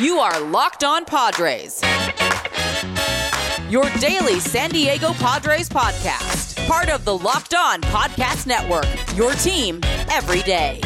You are Locked On Padres, your daily San Diego Padres podcast, part of the Locked On Podcast Network, your team every day.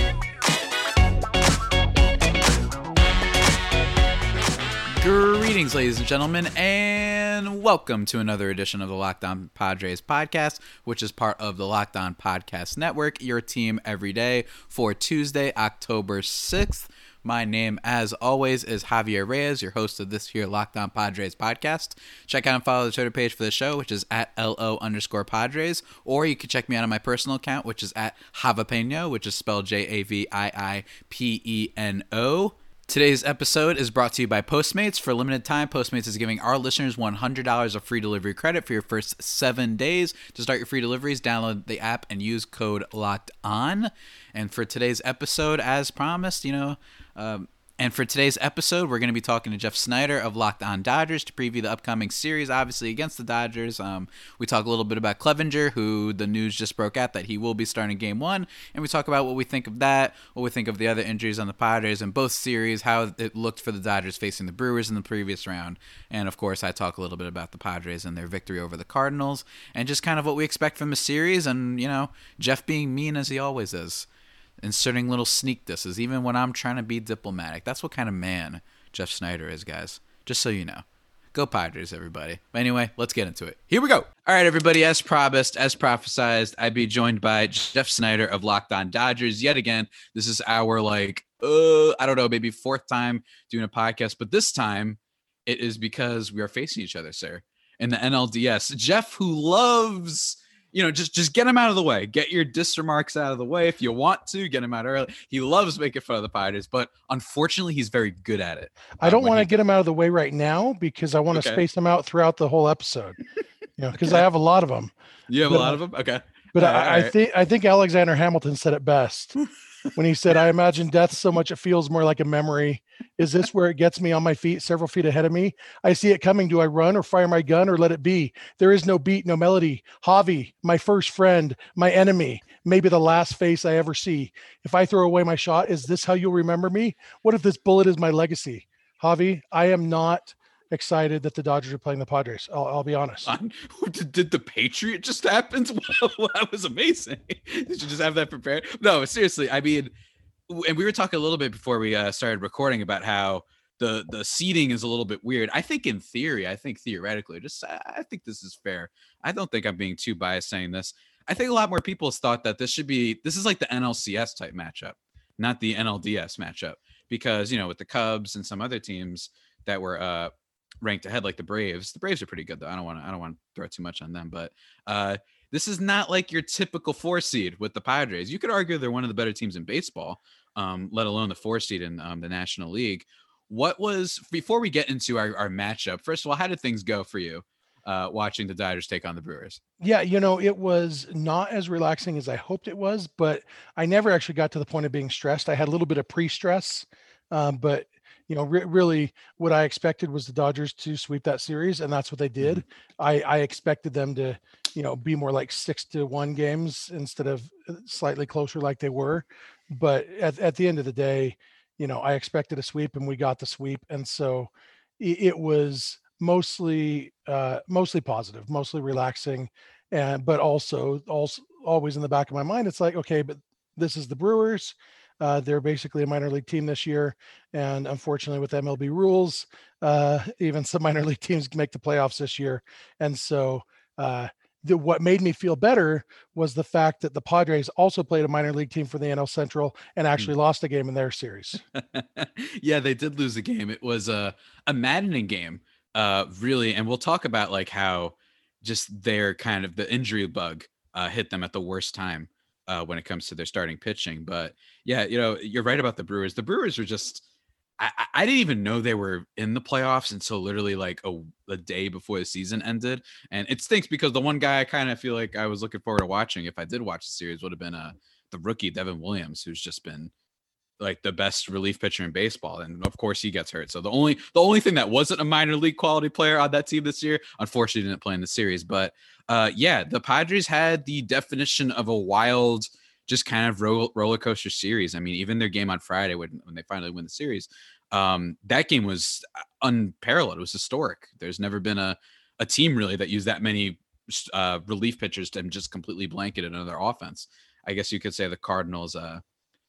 Greetings, ladies and gentlemen, and welcome to another edition of the Locked On Padres podcast, which is part of the Locked On Podcast Network, your team every day, for Tuesday, October 6th. My name, as always, is Javier Reyes, your host of this here Locked On Padres podcast. Check out and follow the Twitter page for the show, which is at @LO_Padres, or you can check me out on my personal account, which is at JavaPeno, which is spelled JAVIIPENO. Today's episode is brought to you by Postmates. For a limited time, Postmates is giving our listeners $100 of free delivery credit for your first 7 days. To start your free deliveries, download the app and use code LOCKEDON. And for today's episode, as promised, we're going to be talking to Jeff Snyder of Locked On Dodgers to preview the upcoming series, obviously, against the Dodgers. We talk a little bit about Clevenger, who the news just broke out that he will be starting Game 1, and we talk about what we think of that, what we think of the other injuries on the Padres in both series, how it looked for the Dodgers facing the Brewers in the previous round, and, of course, I talk a little bit about the Padres and their victory over the Cardinals, and just kind of what we expect from the series, and, Jeff being mean as he always is. Inserting little sneak disses, even when I'm trying to be diplomatic. That's what kind of man Jeff Snyder is, guys. Just so you know. Go Padres, everybody. But anyway, let's get into it. Here we go. All right, everybody. As promised, as prophesized, I'd be joined by Jeff Snyder of Locked On Dodgers. Yet again, this is our, maybe fourth time doing a podcast. But this time, it is because we are facing each other, sir, in the NLDS. Jeff, who loves... just get him out of the way. Get your diss remarks out of the way if you want to. Get him out early. He loves making fun of the Padres, but unfortunately, he's very good at it. I don't want to get him out of the way right now because I want to space him out throughout the whole episode. Because I have a lot of them. You have a lot of them? Okay. But I think Alexander Hamilton said it best when he said, "I imagine death so much it feels more like a memory. Is this where it gets me on my feet, several feet ahead of me? I see it coming. Do I run or fire my gun or let it be? There is no beat, no melody. Javi, my first friend, my enemy, maybe the last face I ever see. If I throw away my shot, is this how you'll remember me? What if this bullet is my legacy? Javi, I am not excited that the Dodgers are playing the Padres. I'll be honest. Did the Patriot just happen? Well, that was amazing. Did you just have that prepared? No, seriously. I mean, and we were talking a little bit before we started recording about how the seating is a little bit weird. I think this is fair. I don't think I'm being too biased saying this. I think a lot more people thought that this is like the NLCS type matchup, not the NLDS matchup, because, with the Cubs and some other teams that were, ranked ahead, like the Braves. The Braves are pretty good, though. I don't want to throw too much on them, but this is not like your typical 4 seed with the Padres. You could argue they're one of the better teams in baseball, let alone the 4 seed in the National League. What was, before we get into our matchup, first of all, how did things go for you watching the Dodgers take on the Brewers? Yeah, it was not as relaxing as I hoped it was, but I never actually got to the point of being stressed. I had a little bit of pre-stress, but really what I expected was the Dodgers to sweep that series, and that's what they did. I expected them to, be more like 6-1 games instead of slightly closer like they were. But at the end of the day, I expected a sweep and we got the sweep. And so it was mostly positive, mostly relaxing. But also always in the back of my mind, it's like, okay, but this is the Brewers. They're basically a minor league team this year. And unfortunately with MLB rules, even some minor league teams make the playoffs this year. And so what made me feel better was the fact that the Padres also played a minor league team for the NL Central and actually lost a game in their series. Yeah, they did lose a game. It was a maddening game, really. And we'll talk about like how just their kind of the injury bug hit them at the worst time. When it comes to their starting pitching. But yeah, you're right about the Brewers. The Brewers were just, I didn't even know they were in the playoffs until literally like a day before the season ended. And it stinks because the one guy I kind of feel like I was looking forward to watching, if I did watch the series, would have been the rookie Devin Williams, who's just been like the best relief pitcher in baseball. And of course he gets hurt. So the only thing that wasn't a minor league quality player on that team this year, unfortunately didn't play in the series, but the Padres had the definition of a wild just kind of roller coaster series. I mean, even their game on Friday when they finally win the series, that game was unparalleled. It was historic. There's never been a team really that used that many relief pitchers to just completely blanket another offense. I guess you could say the Cardinals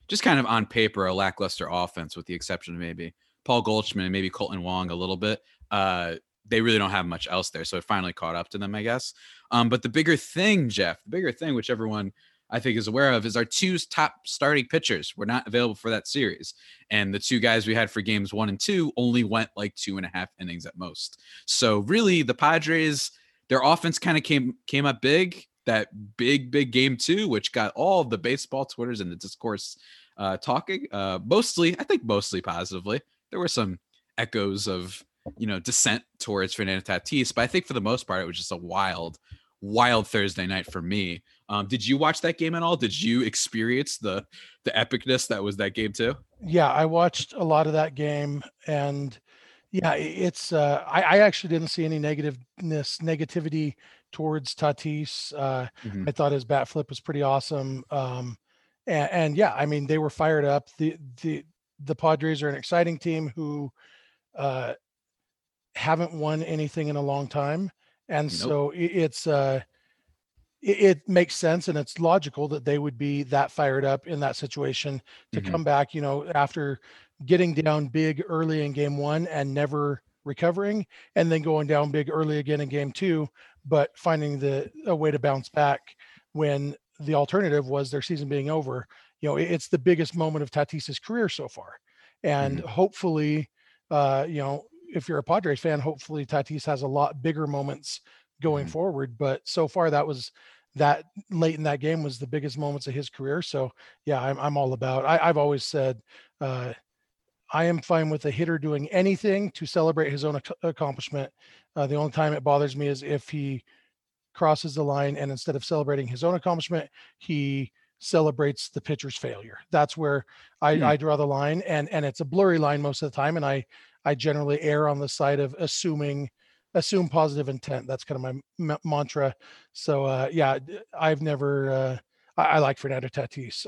just kind of on paper a lackluster offense, with the exception of maybe Paul Goldschmidt and maybe Colton Wong a little bit. They really don't have much else there. So it finally caught up to them, I guess. But the bigger thing, Jeff, which everyone I think is aware of, is our two top starting pitchers were not available for that series. And the two guys we had for games 1 and 2 only went like 2.5 innings at most. So really the Padres, their offense kind of came up big, that big game 2, which got all the baseball Twitters and the discourse talking, mostly positively. There were some echoes of, dissent towards Fernando Tatis, but I think for the most part, it was just a wild Thursday night for me. Did you watch that game at all? Did you experience the epicness that was that game 2? Yeah, I watched a lot of that game, and yeah, it's I actually didn't see any negativity towards Tatis. I thought his bat flip was pretty awesome. And yeah, I mean, they were fired up. The Padres are an exciting team who haven't won anything in a long time. And so it makes sense, and it's logical that they would be that fired up in that situation to come back, after getting down big early in game 1 and never recovering, and then going down big early again in game 2, but finding a way to bounce back when the alternative was their season being over. It's the biggest moment of Tatis's career so far. And hopefully, if you're a Padres fan, hopefully Tatis has a lot bigger moments going forward. But so far, that late in that game was the biggest moments of his career. So yeah, I'm all about. I've always said I am fine with a hitter doing anything to celebrate his own accomplishment. The only time it bothers me is if he crosses the line and instead of celebrating his own accomplishment, he celebrates the pitcher's failure. That's where I draw the line, and it's a blurry line most of the time. And I generally err on the side of assume positive intent. That's kind of my mantra. So yeah, I've never, I like Fernando Tatis.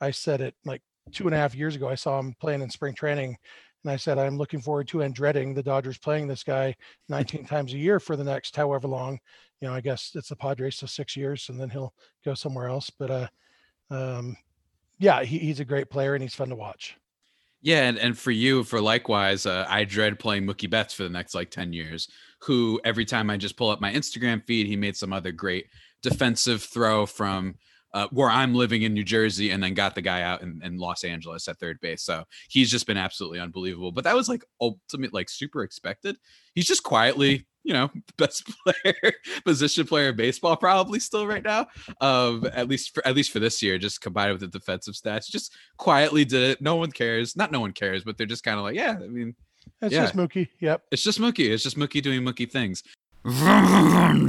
I said it like 2.5 years ago. I saw him playing in spring training, and I said, I'm looking forward to and dreading the Dodgers playing this guy 19 times a year for the next however long. I guess it's the Padres, so 6 years, and then he'll go somewhere else. But yeah, he's a great player, and he's fun to watch. Yeah, and for you, likewise, I dread playing Mookie Betts for the next 10 years, who every time I just pull up my Instagram feed, he made some other great defensive throw from where I'm living in New Jersey, and then got the guy out in Los Angeles at third base. So he's just been absolutely unbelievable. But that was ultimate, super expected. He's just quietly, best player, position player in baseball, probably still right now. At least for this year, just combined with the defensive stats, just quietly did it. No one cares. Not no one cares, but they're just kind of like, yeah, I mean, it's just Mookie. Yep. It's just Mookie. It's just Mookie doing Mookie things.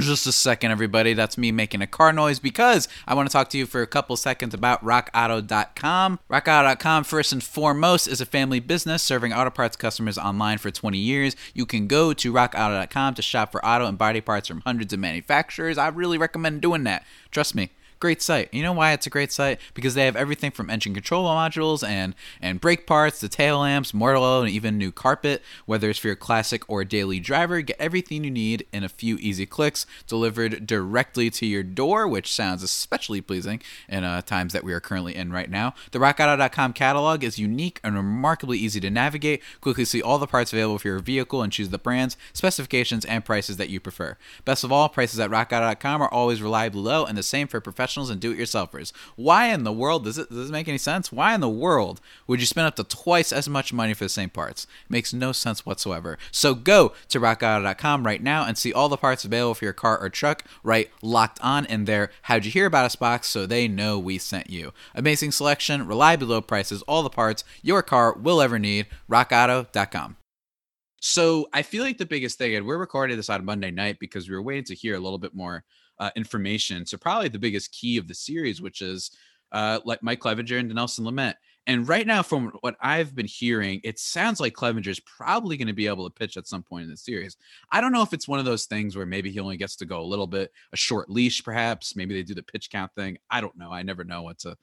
Just a second, everybody. That's me making a car noise because I want to talk to you for a couple seconds about RockAuto.com. RockAuto.com, first and foremost, is a family business serving auto parts customers online for 20 years. You can go to RockAuto.com to shop for auto and body parts from hundreds of manufacturers. I really recommend doing that. Trust me. Great site. You know why it's a great site? Because they have everything from engine control modules and brake parts to tail lamps, motor oil, and even new carpet. Whether it's for your classic or daily driver, get everything you need in a few easy clicks delivered directly to your door, which sounds especially pleasing in times that we are currently in right now. The RockAuto.com catalog is unique and remarkably easy to navigate. Quickly see all the parts available for your vehicle and choose the brands, specifications, and prices that you prefer. Best of all, prices at RockAuto.com are always reliably low, and the same for professional and do-it-yourselfers. Why in the world does it make any sense? Why in the world would you spend up to twice as much money for the same parts? Makes no sense whatsoever. So go to rockauto.com right now and see all the parts available for your car or truck. Right, Locked On in their How'd You Hear About Us box, so they know we sent you. Amazing selection, reliably low prices, all the parts your car will ever need. rockauto.com. So I feel like the biggest thing, and we're recording this on Monday night because we were waiting to hear a little bit more information. So probably the biggest key of the series, which is Mike Clevenger and Nelson Lament. And right now, from what I've been hearing, it sounds like Clevenger is probably going to be able to pitch at some point in the series. I don't know if it's one of those things where maybe he only gets to go a little bit, a short leash, perhaps. Maybe they do the pitch count thing. I don't know. I never know what to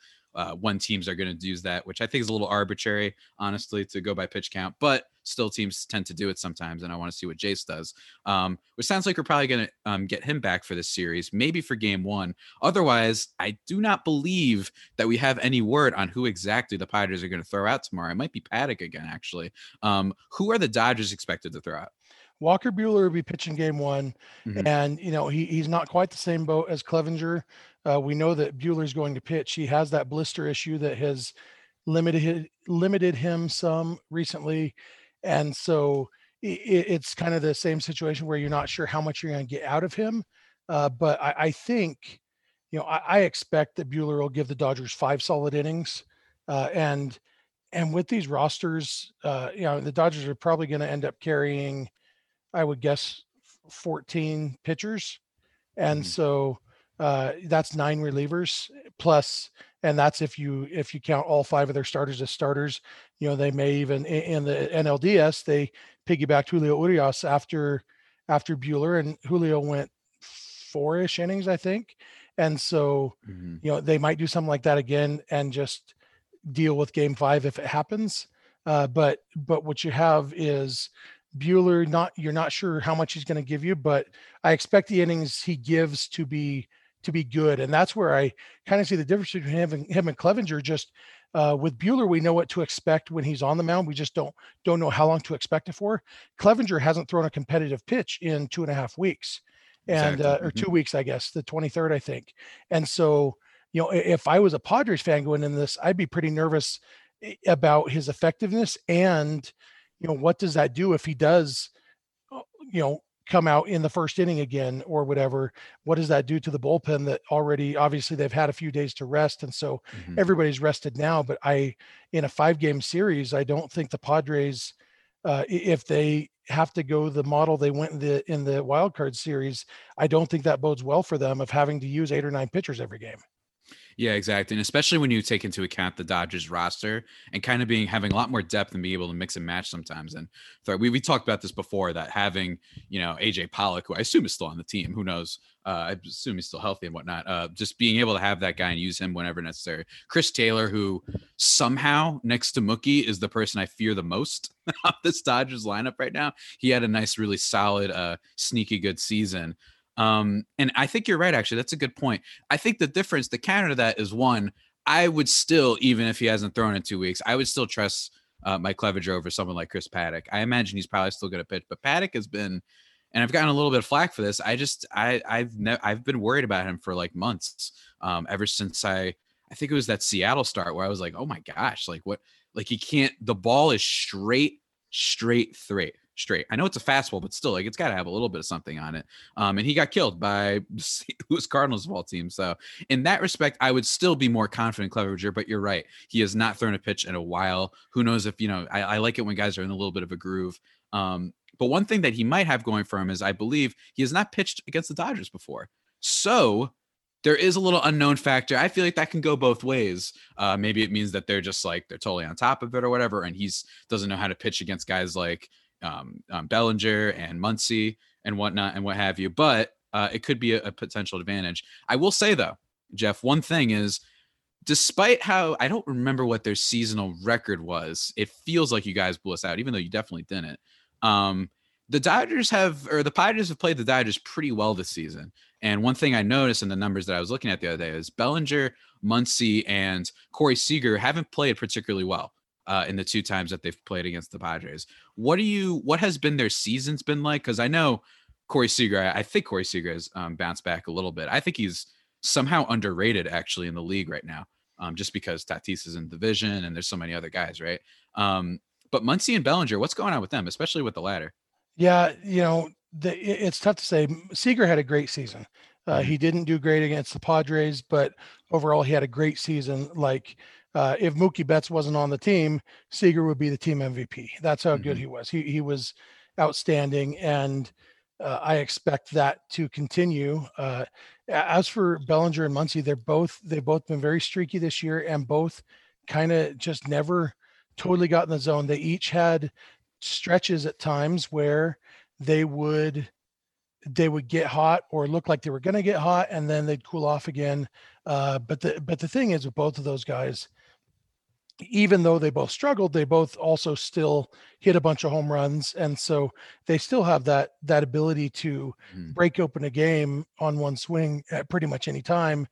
when teams are going to use that, which I think is a little arbitrary, honestly, to go by pitch count. But still, teams tend to do it sometimes, and I want to see what Jace does. Which sounds like we're probably going to get him back for this series, maybe for game one. Otherwise, I do not believe that we have any word on who exactly the Padres are going to throw out tomorrow. It might be Paddock again, actually. Who are the Dodgers expected to throw out? Walker Buehler will be pitching game one. Mm-hmm. And, you know, he's not quite the same boat as Clevenger. We know that Buehler's going to pitch. He has that blister issue that has limited him some recently. And so it's kind of the same situation where you're not sure how much you're going to get out of him. But I think, you know, I expect that Buehler will give the Dodgers 5 solid innings. And with these rosters, you know, the Dodgers are probably going to end up carrying, I would guess, 14 pitchers. And so that's 9 relievers plus, and that's if you count all 5 of their starters as starters. You know, they may even in the NLDS, they piggybacked Julio Urias after Buehler, and Julio went 4-ish innings, I think. And so, you know, they might do something like that again and just deal with game 5 if it happens. But what you have is Buehler, you're not sure how much he's going to give you, but I expect the innings he gives to be good. And that's where I kind of see the difference between him and Clevenger. Just with Buehler, we know what to expect when he's on the mound. We just don't know how long to expect it for. Clevenger hasn't thrown a competitive pitch in 2.5 weeks and or 2 weeks, I guess, the 23rd, I think. And so, you know, if I was a Padres fan going into this, I'd be pretty nervous about his effectiveness and, you know, what does that do if he does, you know, come out in the first inning again or whatever? What does that do to the bullpen that already, obviously they've had a few days to rest. And so everybody's rested now, but in a 5-game series, I don't think the Padres, if they have to go the model they went in the wild card series, I don't think that bodes well for them of having to use 8 or 9 pitchers every game. Yeah, exactly. And especially when you take into account the Dodgers roster and kind of having a lot more depth and being able to mix and match sometimes. And we talked about this before, that having, you know, A.J. Pollock, who I assume is still on the team, who knows? I assume he's still healthy and whatnot. Just being able to have that guy and use him whenever necessary. Chris Taylor, who somehow next to Mookie is the person I fear the most of this Dodgers lineup right now. He had a nice, really solid, sneaky good season. And I think you're right, actually. That's a good point. I think the counter to that is, one, I would still, even if he hasn't thrown in 2 weeks, I would still trust Mike Clevenger over someone like Chris Paddock. I imagine he's probably still going to pitch, but Paddock has been, and I've gotten a little bit of flack for this. I've been worried about him for like months, ever since I think it was that Seattle start where I was like, oh my gosh, like what, like he can't, the ball is straight. I know it's a fastball, but still, like, it's got to have a little bit of something on it. And he got killed by St. Louis Cardinals of all teams. So in that respect, I would still be more confident in Clevenger, but you're right. He has not thrown a pitch in a while. Who knows if, you know, I like it when guys are in a little bit of a groove. But one thing that he might have going for him is I believe he has not pitched against the Dodgers before. So there is a little unknown factor. I feel like that can go both ways. Maybe it means that they're just like, they're totally on top of it or whatever. And he's doesn't know how to pitch against guys like, Bellinger and Muncy and whatnot and what have you, but it could be a potential advantage. I will say though, Jeff, one thing is, despite how I don't remember what their seasonal record was, it feels like you guys blew us out, even though you definitely didn't. The Padres have played the Dodgers pretty well this season. And one thing I noticed in the numbers that I was looking at the other day is Bellinger, Muncy, and Corey Seager haven't played particularly well. In the 2 times that they've played against the Padres. What has been their seasons been like? Because I know Corey Seager, I think Corey Seager has bounced back a little bit. I think he's somehow underrated actually in the league right now, just because Tatis is in the division and there's so many other guys, right? But Muncy and Bellinger, what's going on with them, especially with the latter? Yeah, you know, it's tough to say. Seager had a great season. He didn't do great against the Padres, but overall he had a great season. Like, if Mookie Betts wasn't on the team, Seager would be the team MVP. That's how good he was. He was outstanding, and I expect that to continue. As for Bellinger and Muncy, they've both been very streaky this year, and both kind of just never totally got in the zone. They each had stretches at times where they would get hot or look like they were going to get hot, and then they'd cool off again. But the thing is with both of those guys, even though they both struggled, they both also still hit a bunch of home runs. And so they still have that ability to break open a game on one swing at pretty much any time.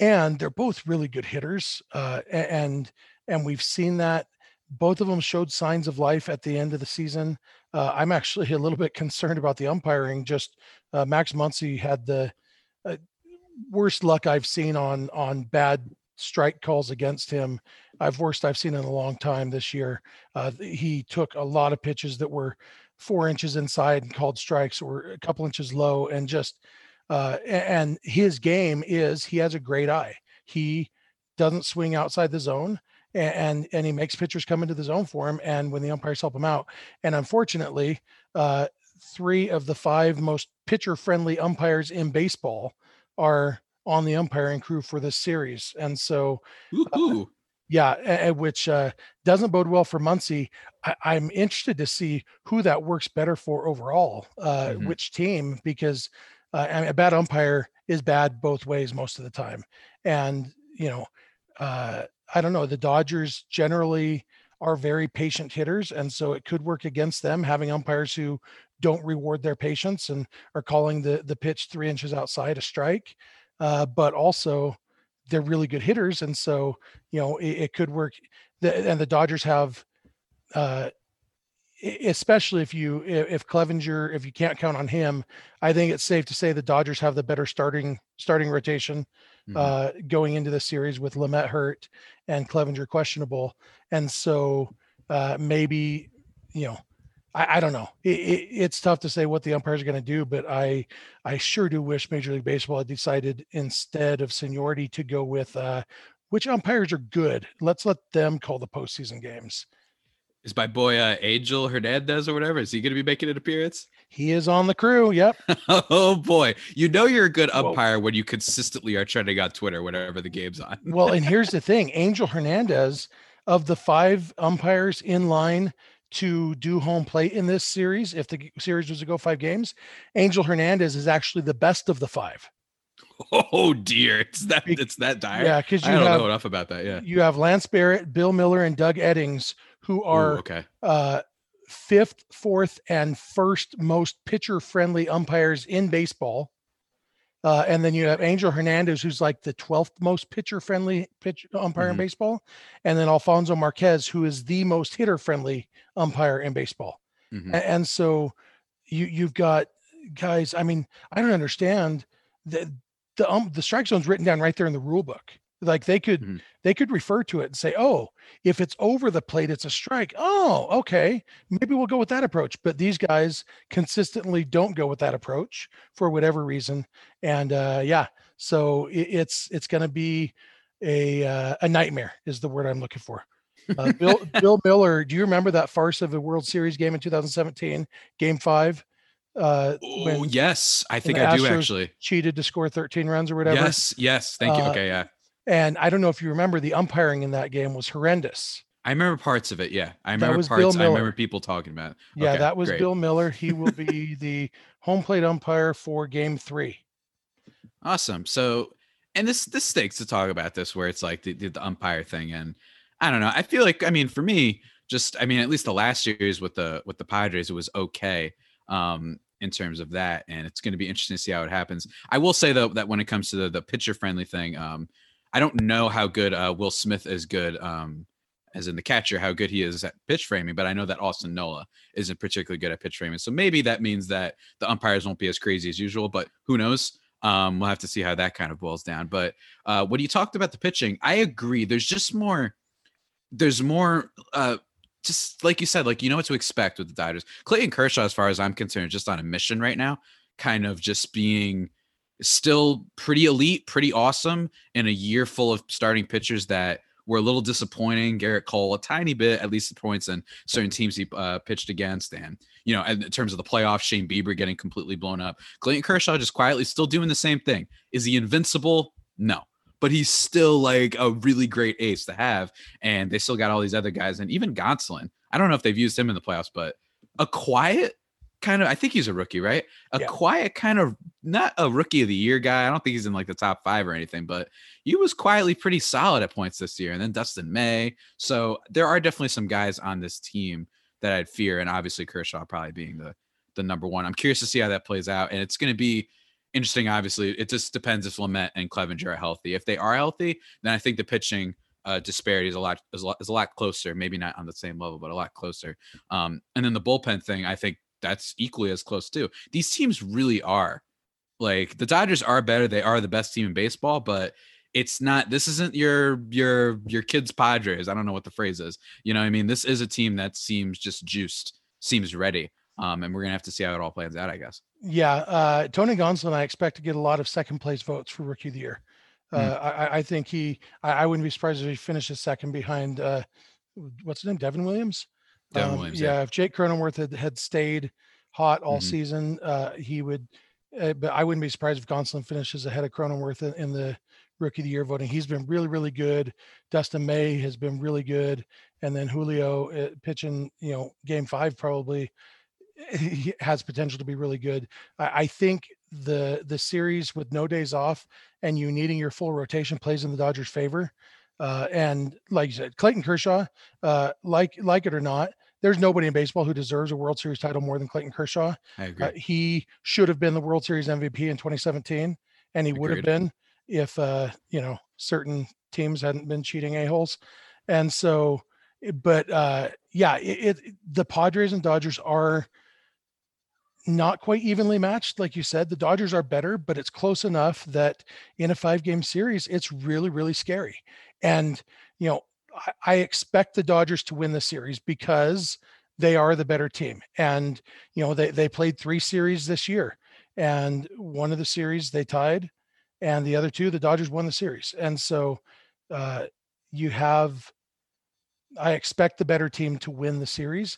And they're both really good hitters. And we've seen that. Both of them showed signs of life at the end of the season. I'm actually a little bit concerned about the umpiring. Just Max Muncy had the worst luck I've seen on bad strike calls against him. I've seen in a long time this year. He took a lot of pitches that were 4 inches inside and called strikes, or a couple inches low, and and his game is he has a great eye. He doesn't swing outside the zone. And he makes pitchers come into the zone for him, and when the umpires help him out. And unfortunately, 3 of the 5 most pitcher-friendly umpires in baseball are on the umpiring crew for this series. And so, which doesn't bode well for Muncy. I'm interested to see who that works better for overall, which team, because a bad umpire is bad both ways most of the time. And, I don't know. The Dodgers generally are very patient hitters, and so it could work against them having umpires who don't reward their patience and are calling the pitch 3 inches outside a strike. But also, they're really good hitters, and so it could work. And the Dodgers have, especially if Clevenger, if you can't count on him, I think it's safe to say the Dodgers have the better starting rotation. Going into the series with Lament hurt and Clevenger questionable. And so maybe, I don't know. It's tough to say what the umpires are going to do, but I sure do wish Major League Baseball had decided instead of seniority to go with which umpires are good. Let's let them call the postseason games. Is my boy Angel Hernandez or whatever, is he going to be making an appearance? He is on the crew. Yep. Oh boy. You're a good umpire when you consistently are trending on Twitter whenever the game's on. Well, and here's the thing. Angel Hernandez, of the 5 umpires in line to do home plate in this series, if the series was to go 5 games, Angel Hernandez is actually the best of the 5. Oh dear. It's that dire. Yeah, because I don't know enough about that. Yeah. You have Lance Barrett, Bill Miller, and Doug Eddings, who are 5th, 4th, and 1st most pitcher-friendly umpires in baseball. And then you have Angel Hernandez, who's like the 12th most pitcher-friendly umpire in baseball. And then Alfonso Marquez, who is the most hitter-friendly umpire in baseball. And so you've got guys, I don't understand. The strike zone's written down right there in the rule book. Like they could refer to it and say, oh, if it's over the plate, it's a strike. Oh, okay. Maybe we'll go with that approach. But these guys consistently don't go with that approach for whatever reason. And so it's going to be a nightmare is the word I'm looking for. Bill Miller, do you remember that farce of a World Series game in 2017, Game 5? Yes, I think I do actually. Cheated to score 13 runs or whatever. Yes. Thank you. Okay. Yeah. And I don't know if you remember, the umpiring in that game was horrendous. I remember parts of it. Yeah. I remember people talking about it. Yeah, okay, that was great. Bill Miller. He will be the home plate umpire for Game 3. Awesome. So, and this stinks to talk about this, where it's like the umpire thing. And I don't know. I feel like, for me, at least the last years with the Padres, it was okay. In terms of that. And it's going to be interesting to see how it happens. I will say though, that when it comes to the pitcher friendly thing, I don't know how good Will Smith is good, as in the catcher, how good he is at pitch framing, but I know that Austin Nola isn't particularly good at pitch framing. So maybe that means that the umpires won't be as crazy as usual, but who knows? We'll have to see how that kind of boils down. But when you talked about the pitching, I agree. There's more, just like you said, like, you know what to expect with the Dodgers. Clayton Kershaw, as far as I'm concerned, just on a mission right now, kind of just being still pretty elite, pretty awesome in a year full of starting pitchers that were a little disappointing. Garrett Cole, a tiny bit, at least the points and certain teams he pitched against. And, in terms of the playoffs, Shane Bieber getting completely blown up. Clayton Kershaw just quietly still doing the same thing. Is he invincible? No. but he's still like a really great ace to have. And they still got all these other guys. And even Gonsolin, I don't know if they've used him in the playoffs, but a quiet kind of, I think he's a rookie, right? A quiet kind of, not a rookie of the year guy. I don't think he's in like the top five or anything, but he was quietly pretty solid at points this year. And then Dustin May. So there are definitely some guys on this team that I'd fear. And obviously Kershaw probably being the number one. I'm curious to see how that plays out. And it's going to be interesting. Obviously it just depends if Lament and Clevenger are healthy. If they are healthy, then I think the pitching disparity is a lot closer, maybe not on the same level, but a lot closer. And then the bullpen thing, I think that's equally as close too. These teams really are like, the Dodgers are better. They are the best team in baseball, but it's not, this isn't your kids' Padres. I don't know what the phrase is. You know what I mean? This is a team that seems just juiced, seems ready. And we're going to have to see how it all plans out, I guess. Yeah. Tony Gonsolin, I expect to get a lot of second place votes for rookie of the year. I think I wouldn't be surprised if he finishes second behind, what's his name? Devin Williams. Yeah. If Jake Cronenworth had stayed hot all season, he would, but I wouldn't be surprised if Gonsolin finishes ahead of Cronenworth in the rookie of the year voting. He's been really, really good. Dustin May has been really good. And then Julio pitching, you know, game five, probably he has potential to be really good. I think the series with no days off and you needing your full rotation plays in the Dodgers' favor. And like you said, Clayton Kershaw, like it or not, there's nobody in baseball who deserves a World Series title more than Clayton Kershaw. I agree. He should have been the World Series MVP in 2017, and he would have been if, you know, certain teams hadn't been cheating a-holes. And so, but yeah, the Padres and Dodgers are not quite evenly matched. Like you said, the Dodgers are better, but it's close enough that in a 5-game series, it's really, really scary. And, you know, I expect the Dodgers to win the series because they are the better team. And, you know, they played 3 series this year, and one of the series they tied, and the other 2, the Dodgers won the series. And so I expect the better team to win the series,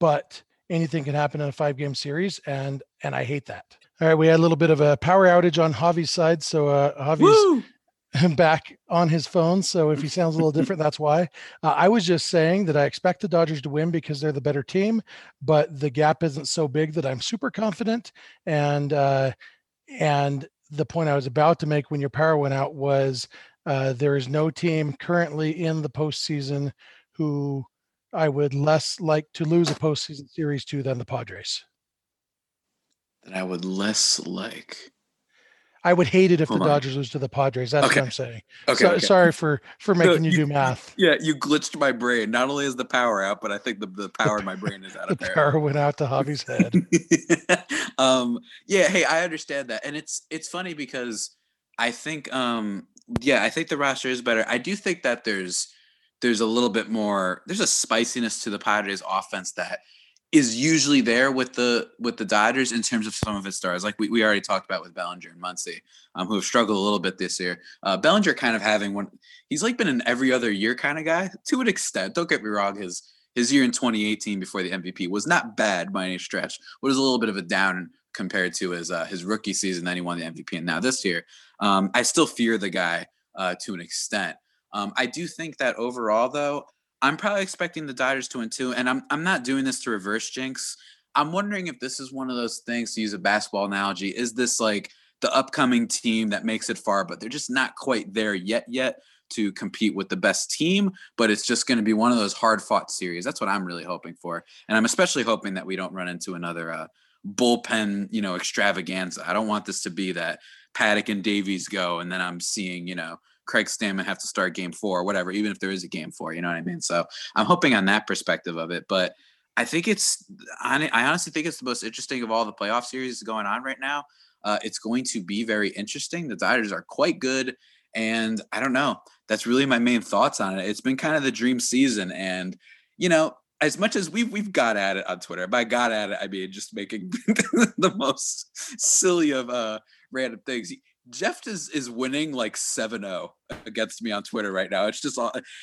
but anything can happen in a 5-game series. And I hate that. All right. We had a little bit of a power outage on Javi's side. So Javi's back on his phone. So if he sounds a little different, that's why. I was just saying that I expect the Dodgers to win because they're the better team, but the gap isn't so big that I'm super confident. And the point I was about to make when your power went out was there is no team currently in the postseason who I would less like to lose a postseason series to than the Padres. That I would less like. I would hate it if the Dodgers lose to the Padres. That's what I'm saying. Sorry for making you do math. Yeah, you glitched my brain. Not only is the power out, but I think the power in my brain is out of there. The power went out to Javi's head. Yeah, hey, I understand that. And it's funny because I think I think the roster is better. I do think that there's a little bit more, there's a spiciness to the Padres offense that is usually there with the Dodgers in terms of some of its stars. Like we already talked about with Bellinger and Muncy, who have struggled a little bit this year. Bellinger kind of having one, he's like been an every other year kind of guy to an extent. Don't get me wrong. His year in 2018 before the MVP was not bad by any stretch, but it was a little bit of a down compared to his rookie season. Then he won the MVP. And now this year, I still fear the guy to an extent. I do think that overall, though, I'm probably expecting the Dodgers to win too, and I'm not doing this to reverse jinx. I'm wondering if this is one of those things, to use a basketball analogy, is this like the upcoming team that makes it far, but they're just not quite there yet to compete with the best team, but it's just going to be one of those hard-fought series. That's what I'm really hoping for, and I'm especially hoping that we don't run into another bullpen, you know, extravaganza. I don't want this to be that Paddock and Davies go, and then I'm seeing, you know, Craig Stammen have to start game 4 or whatever, even if there is a game 4, you know what I mean? So I'm hoping on that perspective of it, but I think I honestly think it's the most interesting of all the playoff series going on right now. It's going to be very interesting. The Dodgers are quite good. And I don't know, that's really my main thoughts on it. It's been kind of the dream season. And, you know, as much as we've got at it on Twitter, by got at it, I mean, just making the most silly of random things. Jeff is winning like 7-0 against me on Twitter right now. It's just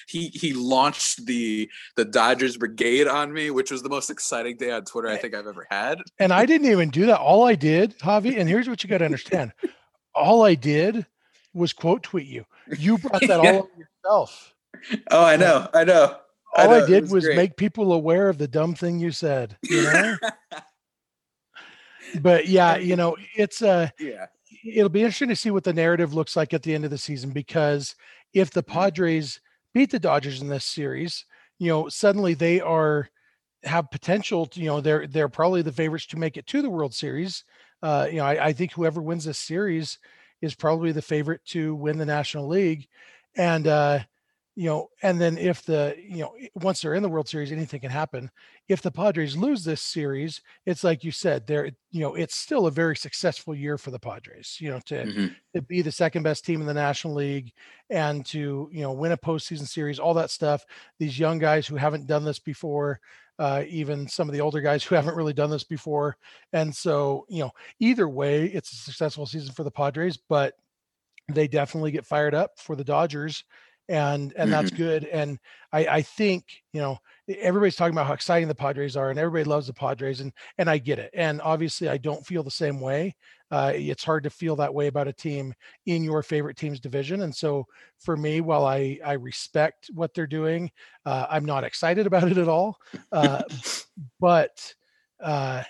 he launched the Dodgers brigade on me, which was the most exciting day on Twitter I think I've ever had. And I didn't even do that. All I did, Javi, and here's what you got to understand. All I did was quote tweet you. You brought that all over yourself. Oh, I know. All I did was make people aware of the dumb thing you said, you know? But yeah, you know, it's it'll be interesting to see what the narrative looks like at the end of the season, because if the Padres beat the Dodgers in this series, you know, suddenly they have potential to, you know, they're probably the favorites to make it to the World Series. You know, I think whoever wins this series is probably the favorite to win the National League. And, you know, and then if once they're in the World Series, anything can happen. If the Padres lose this series, it's like you said, it's still a very successful year for the Padres, you know, to be the second best team in the National League and to, you know, win a postseason series, all that stuff. These young guys who haven't done this before, even some of the older guys who haven't really done this before. And so, you know, either way, it's a successful season for the Padres, but they definitely get fired up for the Dodgers. And that's good. And I think, you know, everybody's talking about how exciting the Padres are and everybody loves the Padres, and I get it. And obviously I don't feel the same way. It's hard to feel that way about a team in your favorite team's division. And so for me, while I respect what they're doing, I'm not excited about it at all. But I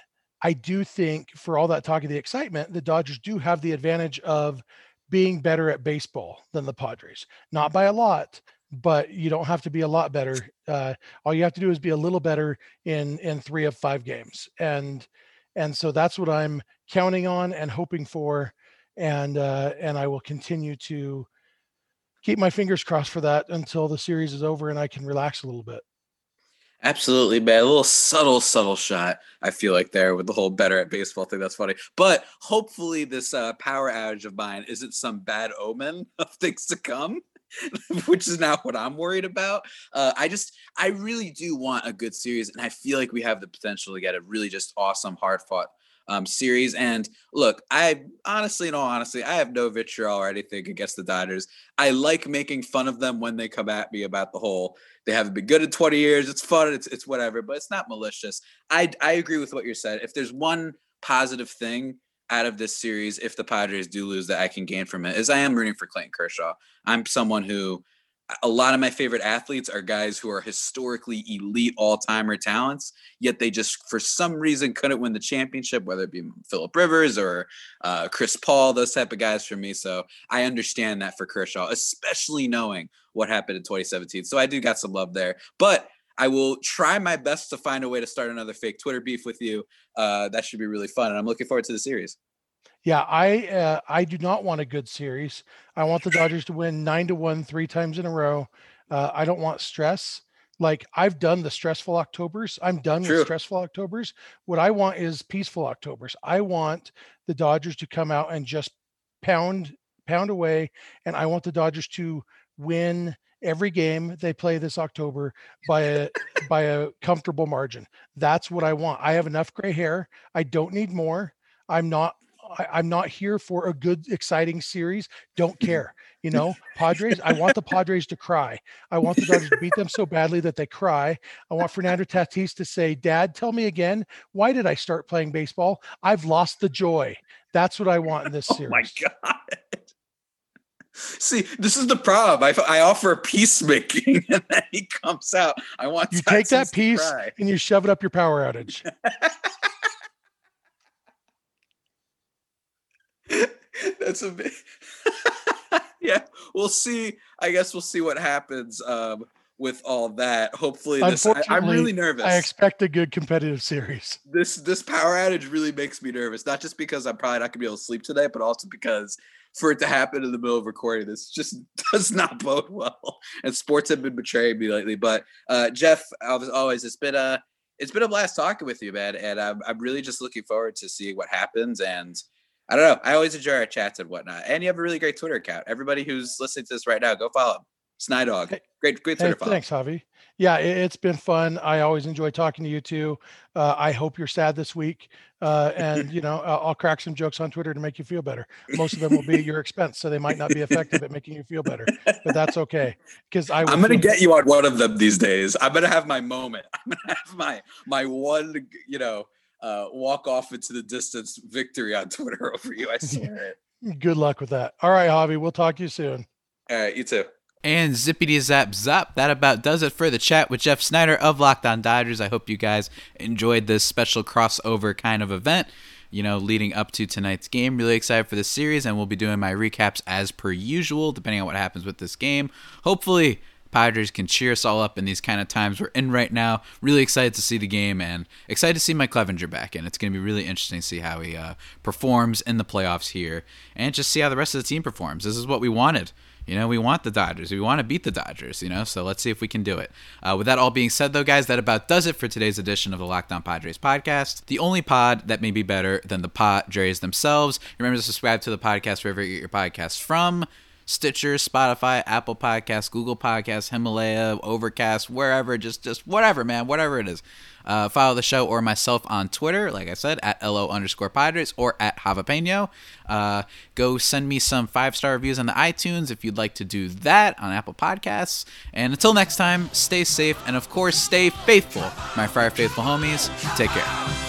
do think, for all that talk of the excitement, the Dodgers do have the advantage of being better at baseball than the Padres, not by a lot, but you don't have to be a lot better. All you have to do is be a little better in 3 of 5 games. And so that's what I'm counting on and hoping for. And I will continue to keep my fingers crossed for that until the series is over and I can relax a little bit. Absolutely, man. A little subtle shot, I feel like, there with the whole better at baseball thing. That's funny. But hopefully this power outage of mine isn't some bad omen of things to come, which is not what I'm worried about. I really do want a good series, and I feel like we have the potential to get a really just awesome, hard-fought series. And look, I have no vitriol or anything against the Dodgers. I like making fun of them when they come at me about the whole, they haven't been good in 20 years. It's fun. It's whatever, but it's not malicious. I agree with what you said. If there's one positive thing out of this series, if the Padres do lose, that I can gain from it, is I am rooting for Clayton Kershaw. I'm someone who, a lot of my favorite athletes are guys who are historically elite all-timer talents, yet they just, for some reason, couldn't win the championship, whether it be Phillip Rivers or Chris Paul, those type of guys for me. So I understand that for Kershaw, especially knowing what happened in 2017. So I do got some love there, but I will try my best to find a way to start another fake Twitter beef with you. That should be really fun. And I'm looking forward to the series. Yeah, I do not want a good series. I want the Dodgers to win 9-1 3 times in a row. I don't want stress. Like, I've done the stressful Octobers. I'm done with stressful Octobers. What I want is peaceful Octobers. I want the Dodgers to come out and just pound away, and I want the Dodgers to win every game they play this October by a comfortable margin. That's what I want. I have enough gray hair. I don't need more. I'm not here for a good, exciting series. Don't care. You know, Padres, I want the Padres to cry. I want the Dodgers to beat them so badly that they cry. I want Fernando Tatis to say, "Dad, tell me again, why did I start playing baseball? I've lost the joy." That's what I want in this series. Oh my God. See, this is the problem. I offer peacemaking and then he comes out. I want you Tatis take that piece and you shove it up your power outage. That's a bit. Yeah, we'll see. I guess we'll see what happens with all that. Hopefully, I'm really nervous. I expect a good competitive series. This power outage really makes me nervous. Not just because I'm probably not gonna be able to sleep today, but also because for it to happen in the middle of recording, this just does not bode well. And sports have been betraying me lately. But Jeff, as always, it's been a blast talking with you, man. And I'm really just looking forward to seeing what happens. And I don't know, I always enjoy our chats and whatnot. And you have a really great Twitter account. Everybody who's listening to this right now, go follow him. Snydog. Great Twitter follow. Thanks, Javi. Yeah, it's been fun. I always enjoy talking to you too. I hope you're sad this week. And, you know, I'll crack some jokes on Twitter to make you feel better. Most of them will be at your expense, so they might not be effective at making you feel better. But that's okay, because I'm going to get you on one of them these days. I'm going to have my moment. I'm going to have my one, you know, walk off into the distance victory on Twitter over you. I swear it. Good luck with that. All right, Javi, we'll talk to you soon. All right, you too. And zippity zap zap, that about does it for the chat with Jeff Snyder of Locked On Dodgers. I hope you guys enjoyed this special crossover kind of event, you know, leading up to tonight's game. Really excited for this series, and we'll be doing my recaps as per usual, depending on what happens with this game. Hopefully, Padres can cheer us all up in these kind of times we're in right now. Really excited to see the game and excited to see Mike Clevenger back in. It's going to be really interesting to see how he performs in the playoffs here and just see how the rest of the team performs. This is what we wanted. You know, we want the Dodgers. We want to beat the Dodgers, you know, so let's see if we can do it. With that all being said, though, guys, that about does it for today's edition of the Locked On Padres podcast, the only pod that may be better than the Padres themselves. Remember to subscribe to the podcast wherever you get your podcasts from. Stitcher, Spotify, Apple Podcasts, Google Podcasts, Himalaya, Overcast, wherever, just whatever, man, whatever it is. Follow the show or myself on Twitter, like I said, at @LO_Padres or at JavaPeno. Go send me some 5-star reviews on the iTunes if you'd like to do that on Apple Podcasts. And until next time, stay safe and, of course, stay faithful, my Friar Faithful homies. Take care.